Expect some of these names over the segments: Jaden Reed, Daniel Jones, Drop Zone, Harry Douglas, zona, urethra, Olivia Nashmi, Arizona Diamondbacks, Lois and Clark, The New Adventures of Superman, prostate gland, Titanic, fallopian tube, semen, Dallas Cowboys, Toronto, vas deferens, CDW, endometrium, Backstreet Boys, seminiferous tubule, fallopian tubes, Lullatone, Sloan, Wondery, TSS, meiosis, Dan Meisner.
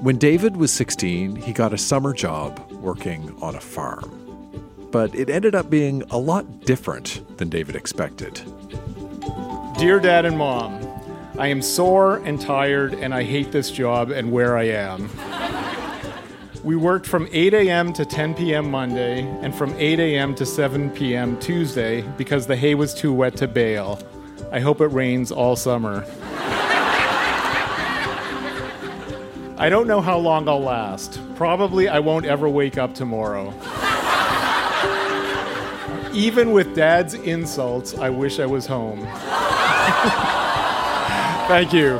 When David was 16, he got a summer job working on a farm. But it ended up being a lot different than David expected. Dear Dad and Mom, I am sore and tired, and I hate this job and where I am. We worked from 8 a.m. to 10 p.m. Monday and from 8 a.m. to 7 p.m. Tuesday because the hay was too wet to bale. I hope it rains all summer. I don't know how long I'll last. Probably I won't ever wake up tomorrow. Even with Dad's insults, I wish I was home. Thank you.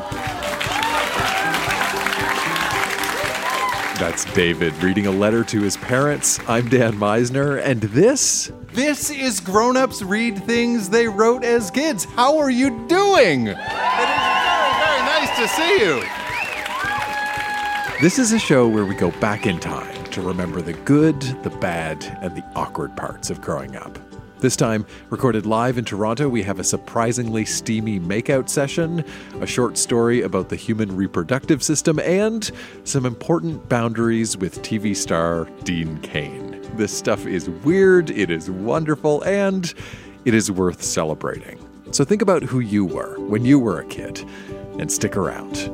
That's David reading a letter to his parents. I'm Dan Meisner, and this is Grown-Ups Read Things They Wrote as Kids. How are you doing? It is very nice to see you. This is a show where we go back in time to remember the good, the bad, and the awkward parts of growing up. This time, recorded live in Toronto, we have a surprisingly steamy makeout session, a short story about the human reproductive system, and some important boundaries with TV star Dean Cain. This stuff is weird, it is wonderful, and it is worth celebrating. So think about who you were when you were a kid, and stick around.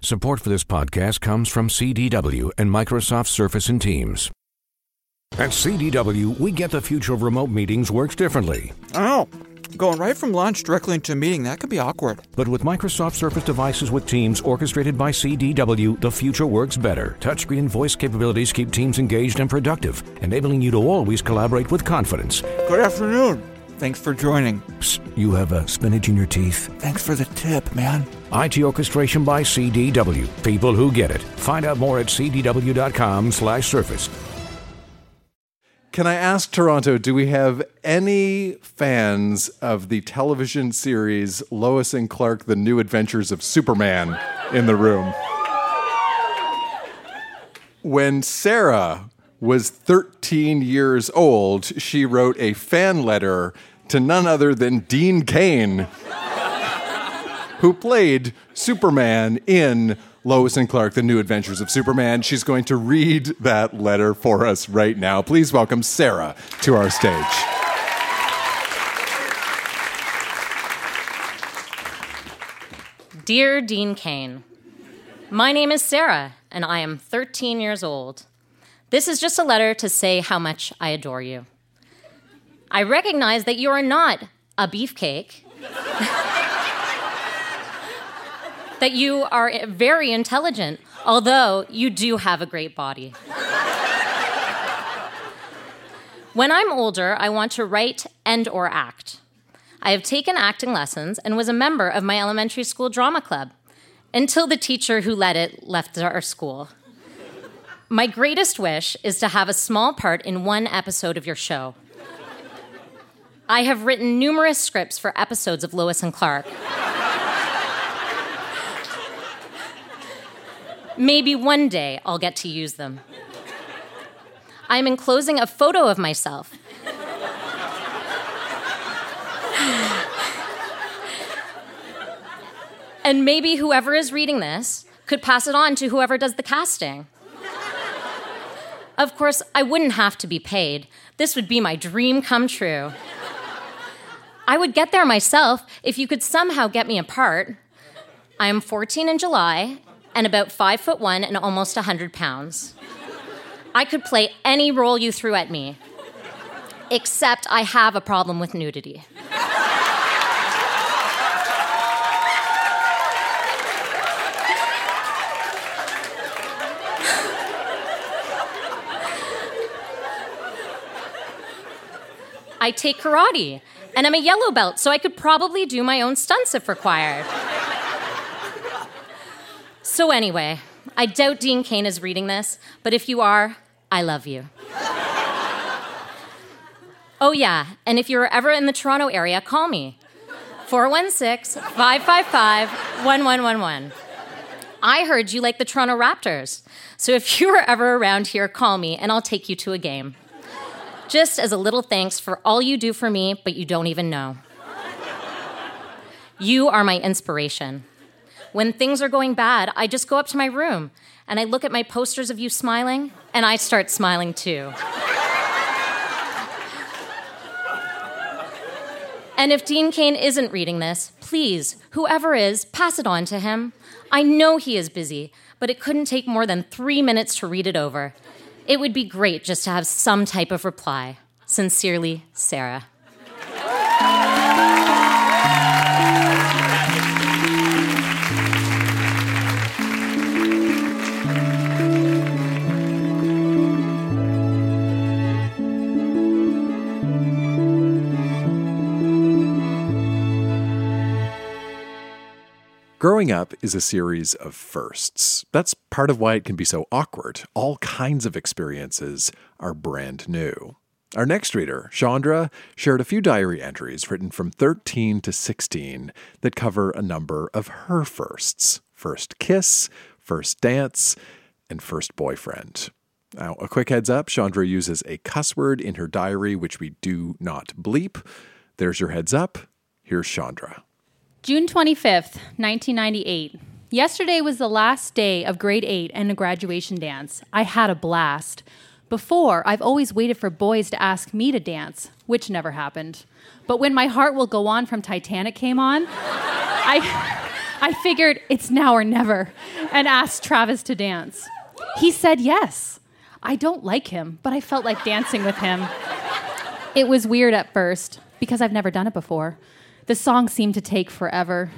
Support for this podcast comes from CDW and Microsoft Surface and Teams. At CDW, we get the future of remote meetings works differently. Oh, going right from launch directly into a meeting, that could be awkward. But with Microsoft Surface devices with Teams orchestrated by CDW, the future works better. Touchscreen and voice capabilities keep teams engaged and productive, enabling you to always collaborate with confidence. Good afternoon. Thanks for joining. Psst, you have a spinach in your teeth. Thanks for the tip, man. IT orchestration by CDW. People who get it. Find out more at cdw.com/surface. Can I ask, Toronto, do we have any fans of the television series Lois and Clark, The New Adventures of Superman in the room? When Sarah was 13 years old, she wrote a fan letter to none other than Dean Cain, who played Superman in Lois and Clark, The New Adventures of Superman. She's going to read that letter for us right now. Please welcome Sarah to our stage. Dear Dean Cain, my name is Sarah, and I am 13 years old. This is just a letter to say how much I adore you. I recognize that you are not a beefcake, that you are very intelligent, although you do have a great body. When I'm older, I want to write and/or act. I have taken acting lessons and was a member of my elementary school drama club until the teacher who led it left our school. My greatest wish is to have a small part in one episode of your show. I have written numerous scripts for episodes of Lois and Clark. Maybe one day I'll get to use them. I'm enclosing a photo of myself. And maybe whoever is reading this could pass it on to whoever does the casting. Of course, I wouldn't have to be paid. This would be my dream come true. I would get there myself if you could somehow get me a part. I am 14 in July and about 5'1" and almost 100 pounds. I could play any role you threw at me, except I have a problem with nudity. I take karate, and I'm a yellow belt, so I could probably do my own stunts if required. So anyway, I doubt Dean Cain is reading this, but if you are, I love you. Oh yeah, and if you're ever in the Toronto area, call me. 416-555-1111. I heard you like the Toronto Raptors, so if you are ever around here, call me, and I'll take you to a game. Just as a little thanks for all you do for me, but you don't even know. You are my inspiration. When things are going bad, I just go up to my room and I look at my posters of you smiling and I start smiling too. And if Dean Cain isn't reading this, please, whoever is, pass it on to him. I know he is busy, but it couldn't take more than 3 minutes to read it over. It would be great just to have some type of reply. Sincerely, Sarah. Growing up is a series of firsts. That's part of why it can be so awkward. All kinds of experiences are brand new. Our next reader, Chandra, shared a few diary entries written from 13 to 16 that cover a number of her firsts. First kiss, first dance, and first boyfriend. Now, a quick heads up, Chandra uses a cuss word in her diary, which we do not bleep. There's your heads up. Here's Chandra. June 25th, 1998. Yesterday was the last day of grade 8 and a graduation dance. I had a blast. Before, I've always waited for boys to ask me to dance, which never happened. But when My Heart Will Go On from Titanic came on, I figured it's now or never and asked Travis to dance. He said yes. I don't like him, but I felt like dancing with him. It was weird at first because I've never done it before. The song seemed to take forever.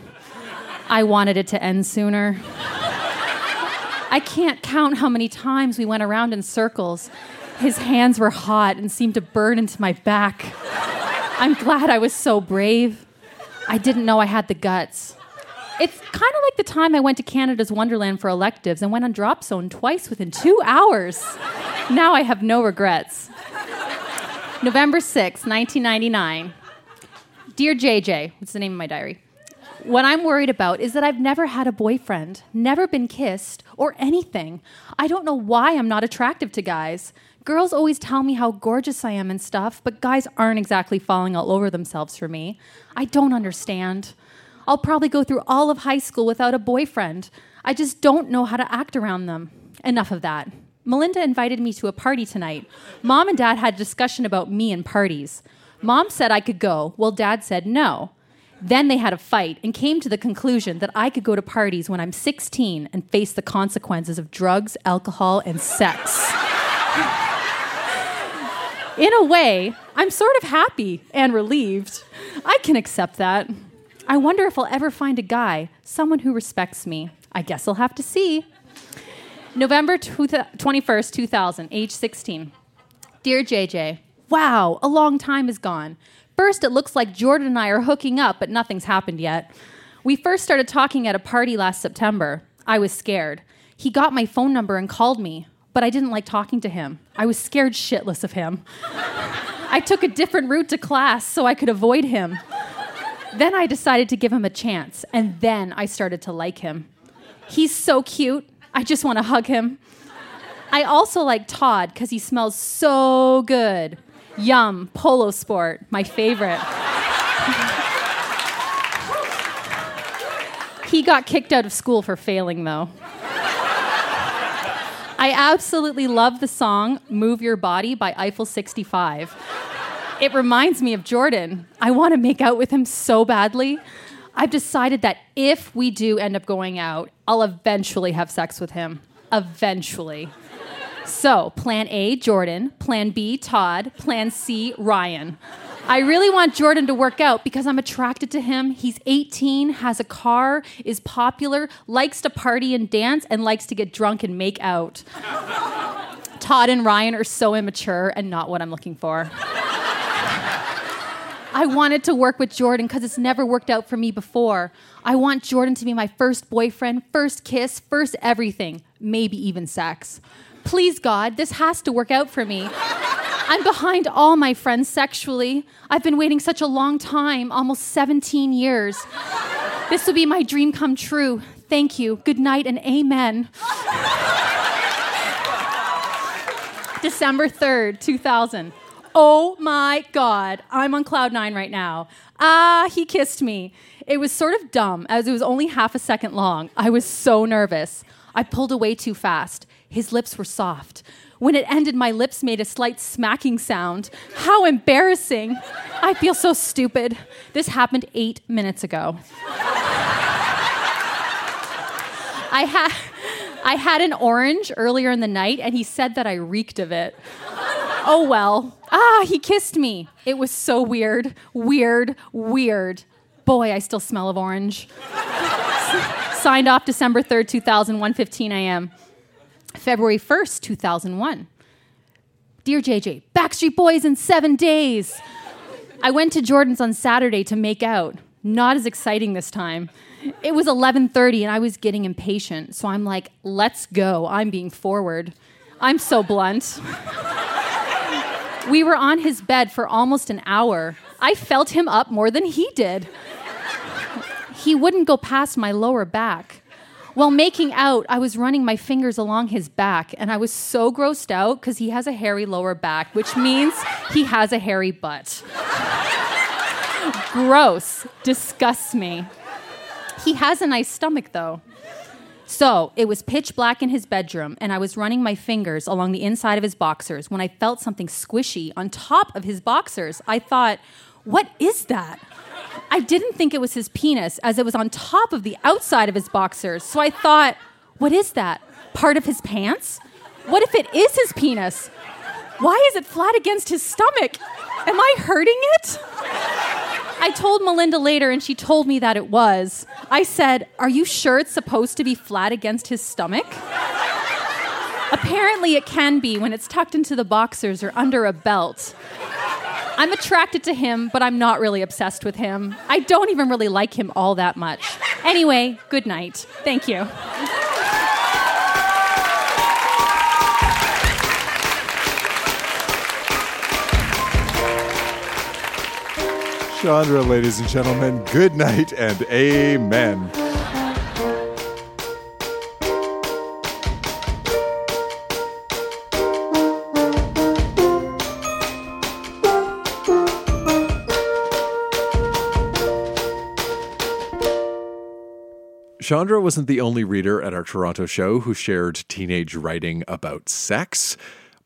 I wanted it to end sooner. I can't count how many times we went around in circles. His hands were hot and seemed to burn into my back. I'm glad I was so brave. I didn't know I had the guts. It's kind of like the time I went to Canada's Wonderland for electives and went on Drop Zone twice within 2 hours. Now I have no regrets. November 6, 1999. Dear JJ, what's the name of my diary? What I'm worried about is that I've never had a boyfriend, never been kissed, or anything. I don't know why I'm not attractive to guys. Girls always tell me how gorgeous I am and stuff, but guys aren't exactly falling all over themselves for me. I don't understand. I'll probably go through all of high school without a boyfriend. I just don't know how to act around them. Enough of that. Melinda invited me to a party tonight. Mom and Dad had a discussion about me and parties. Mom said I could go, well, Dad said no. Then they had a fight and came to the conclusion that I could go to parties when I'm 16 and face the consequences of drugs, alcohol, and sex. In a way, I'm sort of happy and relieved. I can accept that. I wonder if I'll ever find a guy, someone who respects me. I guess I'll have to see. November 21st, 2000, age 16. Dear JJ, wow, a long time is gone. First, it looks like Jordan and I are hooking up, but nothing's happened yet. We first started talking at a party last September. I was scared. He got my phone number and called me, but I didn't like talking to him. I was scared shitless of him. I took a different route to class so I could avoid him. Then I decided to give him a chance, and then I started to like him. He's so cute. I just want to hug him. I also like Todd because he smells so good. Yum, polo sport, my favorite. He got kicked out of school for failing, though. I absolutely love the song Move Your Body by Eiffel 65. It reminds me of Jordan. I want to make out with him so badly. I've decided that if we do end up going out, I'll eventually have sex with him. Eventually. So, plan A, Jordan. Plan B, Todd. Plan C, Ryan. I really want Jordan to work out because I'm attracted to him. He's 18, has a car, is popular, likes to party and dance, and likes to get drunk and make out. Todd and Ryan are so immature and not what I'm looking for. I wanted to work with Jordan because it's never worked out for me before. I want Jordan to be my first boyfriend, first kiss, first everything, maybe even sex. Please, God, this has to work out for me. I'm behind all my friends sexually. I've been waiting such a long time, almost 17 years. This will be my dream come true. Thank you. Good night and amen. December 3rd, 2000. Oh my God, I'm on cloud nine right now. Ah, he kissed me. It was sort of dumb, as it was only half a second long. I was so nervous. I pulled away too fast. His lips were soft. When it ended, my lips made a slight smacking sound. How embarrassing. I feel so stupid. This happened 8 minutes ago. I had an orange earlier in the night, and he said that I reeked of it. Oh, well. Ah, he kissed me. It was so weird. Weird. Weird. Boy, I still smell of orange. Signed off December 3rd, 2001, 15 a.m. February 1st, 2001. Dear JJ, Backstreet Boys in 7 days. I went to Jordan's on Saturday to make out. Not as exciting this time. It was 11:30 and I was getting impatient. So I'm like, let's go. I'm being forward. I'm so blunt. We were on his bed for almost an hour. I felt him up more than he did. He wouldn't go past my lower back. While making out, I was running my fingers along his back, and I was so grossed out because he has a hairy lower back, which means he has a hairy butt. Gross. Disgusts me. He has a nice stomach, though. So, it was pitch black in his bedroom, and I was running my fingers along the inside of his boxers when I felt something squishy on top of his boxers. I thought, what is that? I didn't think it was his penis, as it was on top of the outside of his boxers. So I thought, what is that? Part of his pants? What if it is his penis? Why is it flat against his stomach? Am I hurting it? I told Melinda later, and she told me that it was. I said, are you sure it's supposed to be flat against his stomach? Apparently it can be when it's tucked into the boxers or under a belt. I'm attracted to him, but I'm not really obsessed with him. I don't even really like him all that much. Anyway, good night. Thank you. Chandra, ladies and gentlemen, good night and amen. Chandra wasn't the only reader at our Toronto show who shared teenage writing about sex.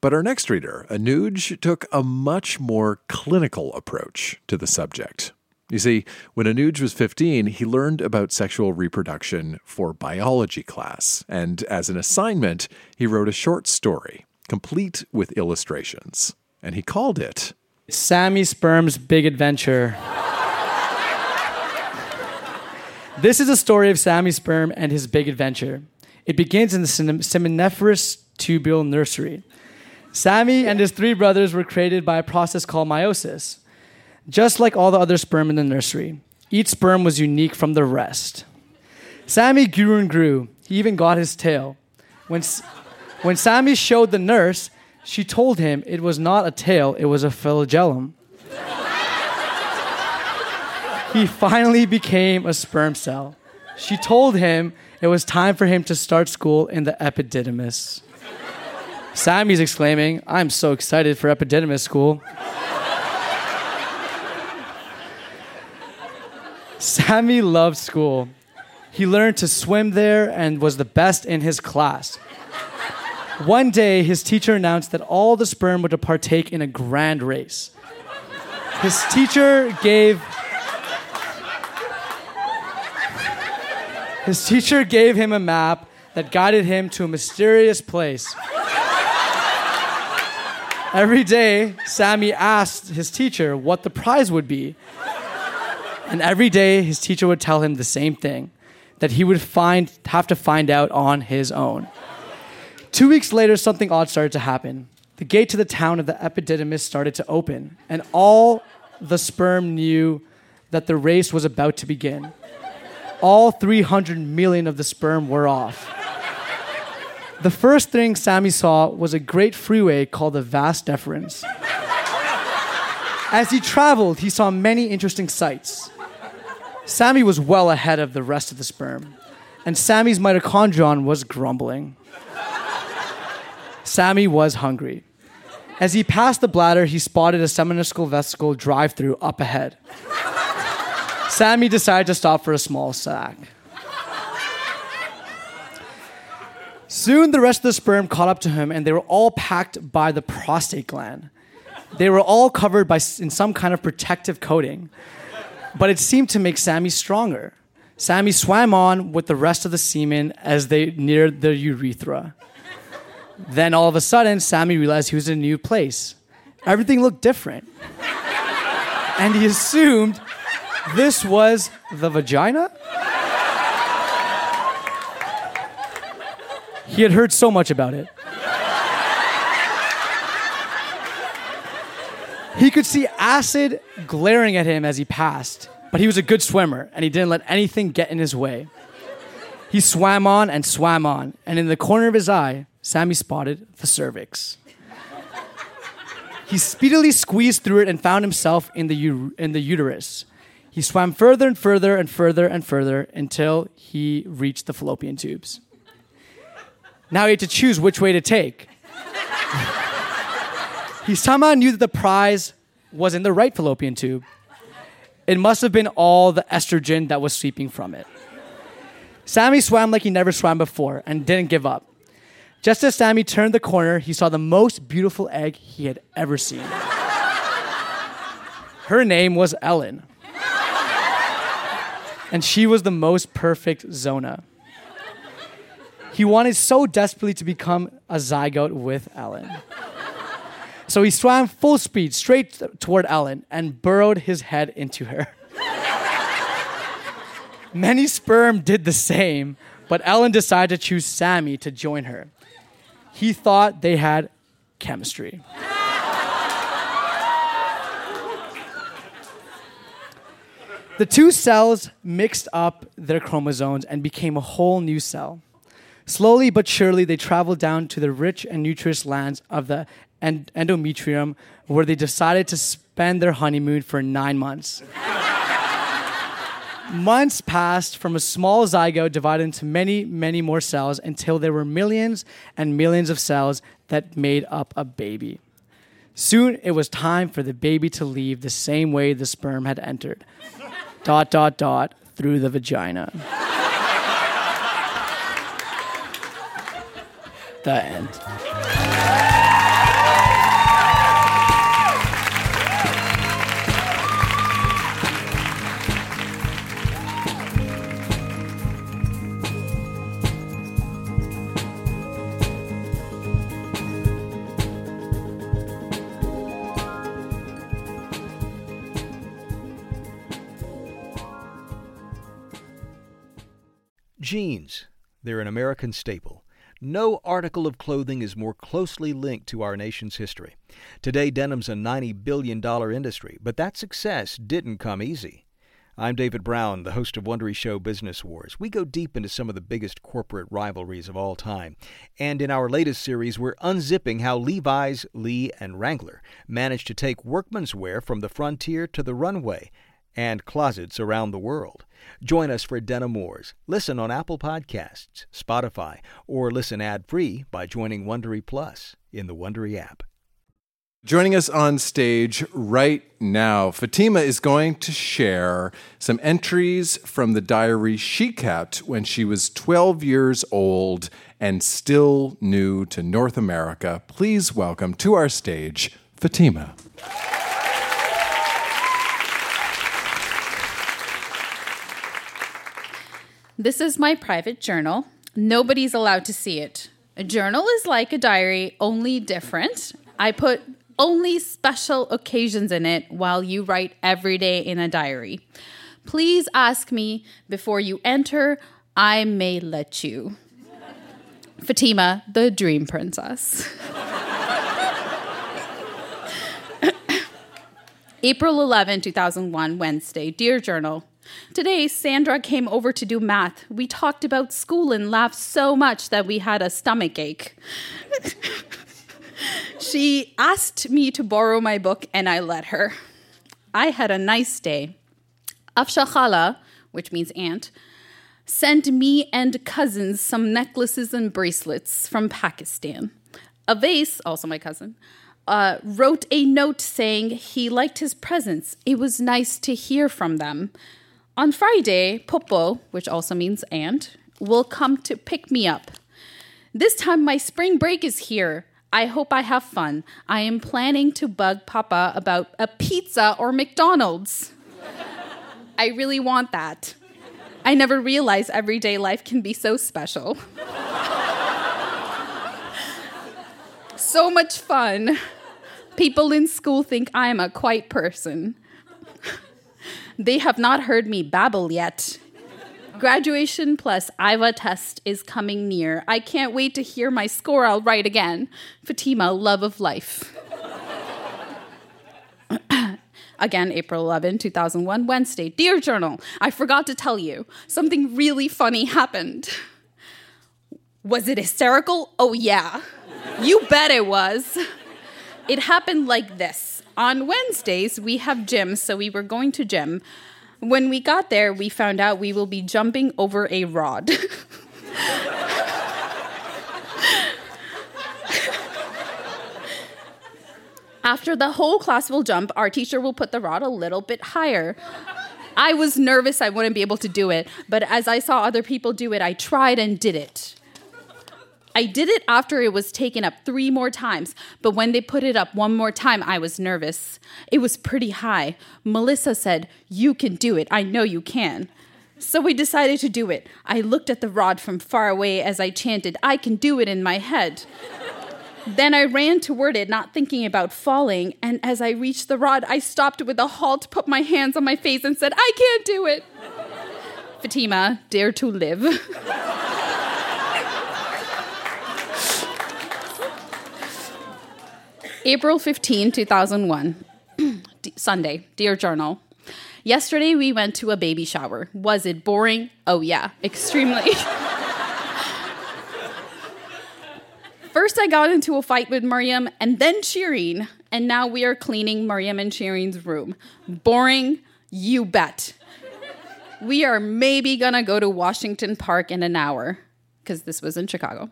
But our next reader, Anuj, took a much more clinical approach to the subject. You see, when Anuj was 15, he learned about sexual reproduction for biology class. And as an assignment, he wrote a short story, complete with illustrations. And he called it Sammy Sperm's Big Adventure. This is a story of Sammy Sperm and his big adventure. It begins in the seminiferous tubule nursery. Sammy and his three brothers were created by a process called meiosis, just like all the other sperm in the nursery. Each sperm was unique from the rest. Sammy grew and grew. He even got his tail. When Sammy showed the nurse, she told him it was not a tail, it was a flagellum. He finally became a sperm cell. She told him it was time for him to start school in the epididymis. Sammy's exclaiming, I'm so excited for epididymis school. Sammy loved school. He learned to swim there and was the best in his class. One day, his teacher announced that all the sperm were to partake in a grand race. His teacher gave him a map that guided him to a mysterious place. Every day, Sammy asked his teacher what the prize would be. And every day, his teacher would tell him the same thing, that he would have to find out on his own. 2 weeks later, something odd started to happen. The gate to the town of the epididymis started to open, and all the sperm knew that the race was about to begin. All 300 million of the sperm were off. The first thing Sammy saw was a great freeway called the vas deferens. As he traveled, he saw many interesting sights. Sammy was well ahead of the rest of the sperm, and Sammy's mitochondrion was grumbling. Sammy was hungry. As he passed the bladder, he spotted a seminal vesicle drive-through up ahead. Sammy decided to stop for a small snack. Soon, the rest of the sperm caught up to him, and they were all packed by the prostate gland. They were all covered in some kind of protective coating, but it seemed to make Sammy stronger. Sammy swam on with the rest of the semen as they neared the urethra. Then, all of a sudden, Sammy realized he was in a new place. Everything looked different. And he assumed this was the vagina? He had heard so much about it. He could see acid glaring at him as he passed, but he was a good swimmer, and he didn't let anything get in his way. He swam on, and in the corner of his eye, Sammy spotted the cervix. He speedily squeezed through it and found himself in the uterus. He swam further and further and further and further until he reached the fallopian tubes. Now he had to choose which way to take. He somehow knew that the prize was in the right fallopian tube. It must have been all the estrogen that was seeping from it. Sammy swam like he never swam before and didn't give up. Just as Sammy turned the corner, he saw the most beautiful egg he had ever seen. Her name was Ellen. And she was the most perfect zona. He wanted so desperately to become a zygote with Ellen. So he swam full speed straight toward Ellen and burrowed his head into her. Many sperm did the same, but Ellen decided to choose Sammy to join her. He thought they had chemistry. The two cells mixed up their chromosomes and became a whole new cell. Slowly but surely, they traveled down to the rich and nutritious lands of the endometrium, where they decided to spend their honeymoon for 9 months. Months passed from a small zygote divided into many, many more cells until there were millions and millions of cells that made up a baby. Soon, it was time for the baby to leave the same way the sperm had entered. ... through the vagina. The end. Jeans. They're an American staple. No article of clothing is more closely linked to our nation's history. Today, denim's a $90 billion industry, but that success didn't come easy. I'm David Brown, the host of Wondery Show Business Wars. We go deep into some of the biggest corporate rivalries of all time. And in our latest series, we're unzipping how Levi's, Lee, and Wrangler managed to take workman's wear from the frontier to the runway and closets around the world. Join us for Denim Wars. Listen on Apple Podcasts, Spotify, or listen ad-free by joining Wondery Plus in the Wondery app. Joining us on stage right now, Fatima is going to share some entries from the diary she kept when she was 12 years old and still new to North America. Please welcome to our stage, Fatima. This is my private journal. Nobody's allowed to see it. A journal is like a diary, only different. I put only special occasions in it while you write every day in a diary. Please ask me before you enter. I may let you. Fatima, the dream princess. April 11, 2001, Wednesday. Dear Journal, today, Sandra came over to do math. We talked about school and laughed so much that we had a stomach ache. She asked me to borrow my book and I let her. I had a nice day. Afsha Khala, which means aunt, sent me and cousins some necklaces and bracelets from Pakistan. A vase, also my cousin, wrote a note saying he liked his presents. It was nice to hear from them. On Friday, Popo, which also means aunt, will come to pick me up. This time my spring break is here. I hope I have fun. I am planning to bug Papa about a pizza or McDonald's. I really want that. I never realized everyday life can be so special. So much fun. People in school think I am a quiet person. They have not heard me babble yet. Graduation plus IVA test is coming near. I can't wait to hear my score. I'll write again. Fatima, love of life. Again, April 11, 2001, Wednesday. Dear Journal, I forgot to tell you. Something really funny happened. Was it hysterical? Oh, yeah. You bet it was. It happened like this. On Wednesdays, we have gym, so we were going to gym. When we got there, we found out we will be jumping over a rod. After the whole class will jump, our teacher will put the rod a little bit higher. I was nervous I wouldn't be able to do it, but as I saw other people do it, I tried and did it. I did it after it was taken up 3 more times, but when they put it up 1 more time, I was nervous. It was pretty high. Melissa said, "You can do it. I know you can." So we decided to do it. I looked at the rod from far away as I chanted, "I can do it" in my head. Then I ran toward it, not thinking about falling, and as I reached the rod, I stopped with a halt, put my hands on my face, and said, "I can't do it." Fatima, dare to live. April 15, 2001, Sunday. Dear Journal, yesterday we went to a baby shower. Was it boring? Oh, yeah, extremely. First, I got into a fight with Miriam and then Shireen, and now we are cleaning Miriam and Shireen's room. Boring? You bet. We are maybe gonna go to Washington Park in an hour, because this was in Chicago.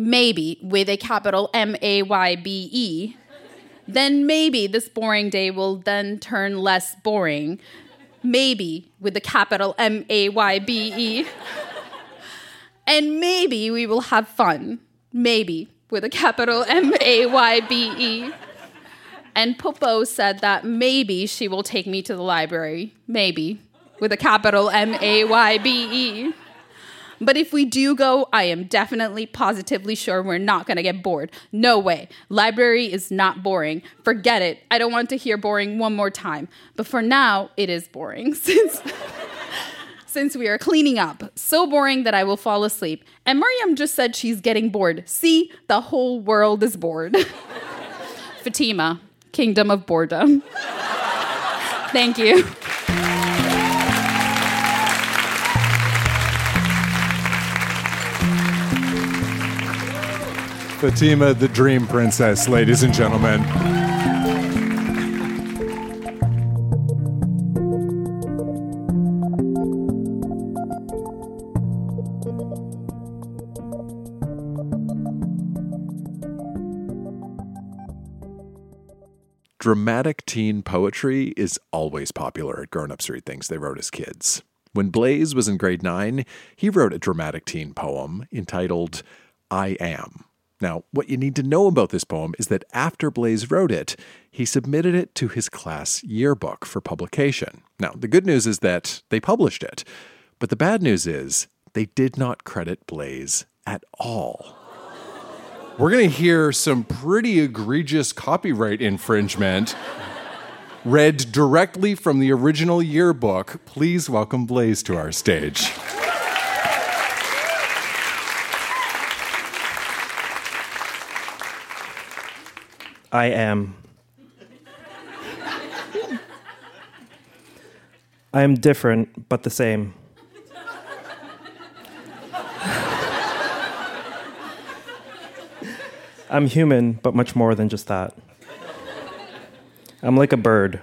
Maybe, with a capital M-A-Y-B-E. Then maybe this boring day will then turn less boring. Maybe, with a capital M-A-Y-B-E. And maybe we will have fun. Maybe, with a capital M-A-Y-B-E. And Popo said that maybe she will take me to the library. Maybe, with a capital M-A-Y-B-E. But if we do go, I am definitely positively sure we're not going to get bored. No way. Library is not boring. Forget it. I don't want to hear boring 1 more time. But for now, it is boring since we are cleaning up. So boring that I will fall asleep. And Miriam just said she's getting bored. See, the whole world is bored. Fatima, Kingdom of Boredom. Thank you. Fatima, the Dream Princess, ladies and gentlemen. Dramatic teen poetry is always popular at grown-ups read things they wrote as kids. When Blaze was in grade 9, he wrote a dramatic teen poem entitled, "I Am." Now, what you need to know about this poem is that after Blaze wrote it, he submitted it to his class yearbook for publication. Now, the good news is that they published it, but the bad news is they did not credit Blaze at all. We're going to hear some pretty egregious copyright infringement read directly from the original yearbook. Please welcome Blaze to our stage. I am. I am different, but the same. I'm human, but much more than just that. I'm like a bird.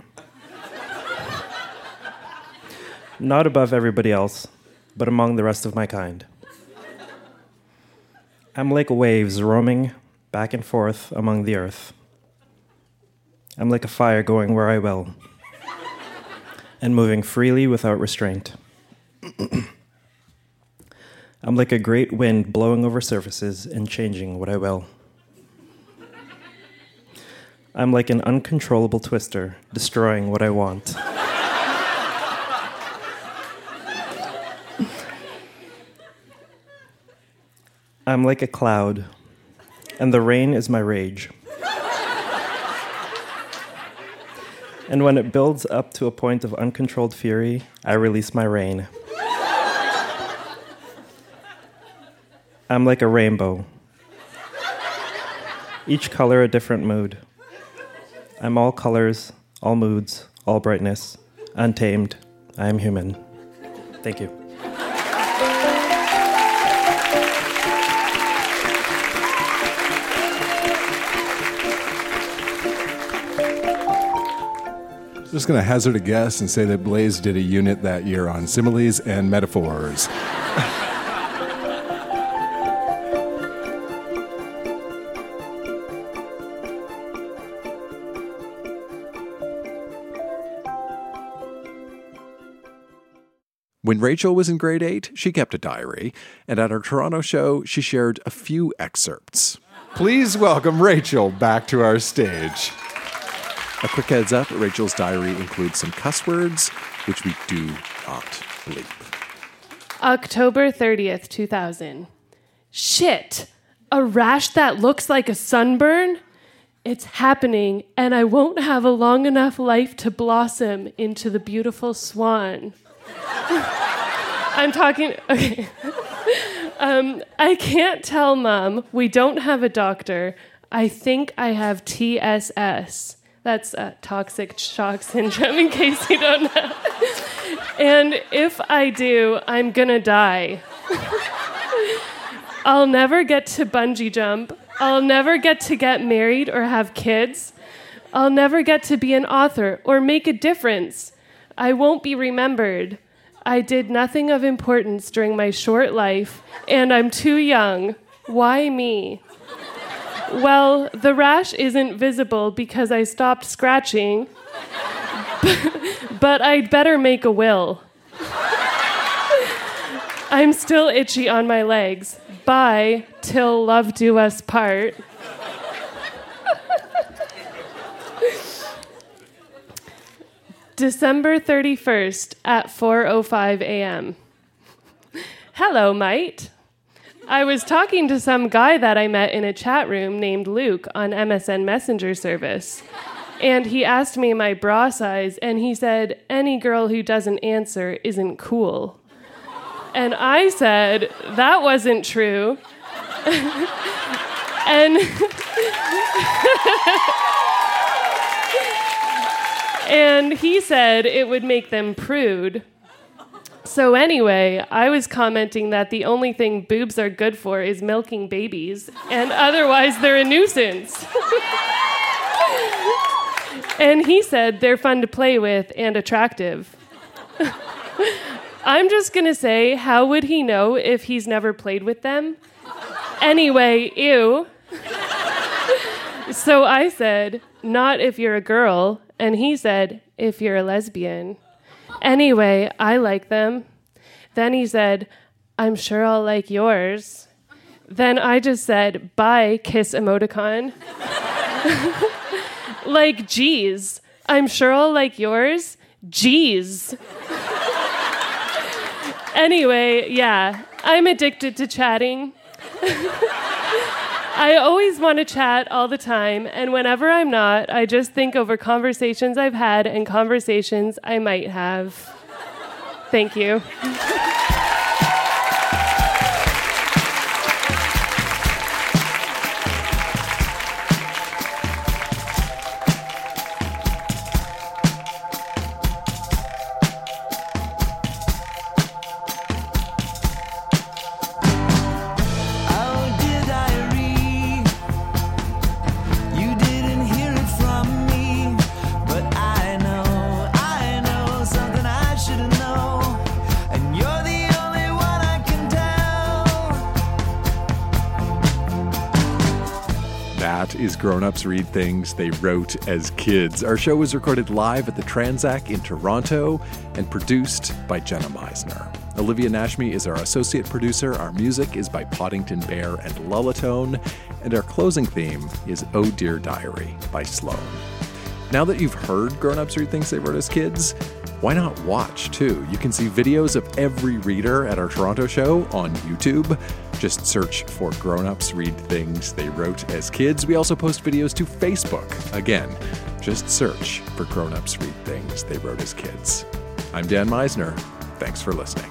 Not above everybody else, but among the rest of my kind. I'm like waves roaming back and forth among the earth. I'm like a fire going where I will, and moving freely without restraint. I'm like a great wind blowing over surfaces and changing what I will. I'm like an uncontrollable twister, destroying what I want. I'm like a cloud, and the rain is my rage. And when it builds up to a point of uncontrolled fury, I release my rain. I'm like a rainbow. Each color a different mood. I'm all colors, all moods, all brightness. Untamed, I am human. Thank you. I'm just going to hazard a guess and say that Blaze did a unit that year on similes and metaphors. When Rachel was in grade 8, she kept a diary, and at her Toronto show, she shared a few excerpts. Please welcome Rachel back to our stage. A quick heads up, Rachel's diary includes some cuss words, which we do not bleep. October 30th, 2000. Shit! A rash that looks like a sunburn? It's happening, and I won't have a long enough life to blossom into the beautiful swan. I'm talking... Okay. I can't tell, Mom. We don't have a doctor. I think I have TSS. That's toxic shock syndrome, in case you don't know. And if I do, I'm gonna die. I'll never get to bungee jump. I'll never get to get married or have kids. I'll never get to be an author or make a difference. I won't be remembered. I did nothing of importance during my short life, and I'm too young. Why me? Well, the rash isn't visible because I stopped scratching, but I'd better make a will. I'm still itchy on my legs. Bye, till love do us part. December 31st at 4:05 a.m. Hello, mate. I was talking to some guy that I met in a chat room named Luke on MSN Messenger service, and he asked me my bra size, and he said, any girl who doesn't answer isn't cool. And I said, that wasn't true. And he said it would make them prude. So anyway, I was commenting that the only thing boobs are good for is milking babies, and otherwise they're a nuisance. And he said they're fun to play with and attractive. I'm just going to say, how would he know if he's never played with them? Anyway, ew. So I said, not if you're a girl. And he said, if you're a lesbian. Anyway, I like them. Then he said, I'm sure I'll like yours. Then I just said, bye, kiss emoticon. Like, geez. I'm sure I'll like yours. Geez. Anyway, yeah, I'm addicted to chatting. I always want to chat all the time, and whenever I'm not, I just think over conversations I've had and conversations I might have. Thank you. You're the is grown-ups read things they wrote as kids. Our show was recorded live at the Transac in Toronto and produced by Jenna Meisner. Olivia Nashmi is our associate producer. Our music is by Poddington Bear and Lullatone. And our closing theme is Oh Dear Diary by Sloan. Now that you've heard grown-ups read things they wrote as kids, why not watch, too? You can see videos of every reader at our Toronto show on YouTube. Just search for Grown-Ups Read Things They Wrote as Kids. We also post videos to Facebook. Again, just search for Grown-Ups Read Things They Wrote as Kids. I'm Dan Meisner. Thanks for listening.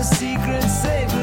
Secret safe.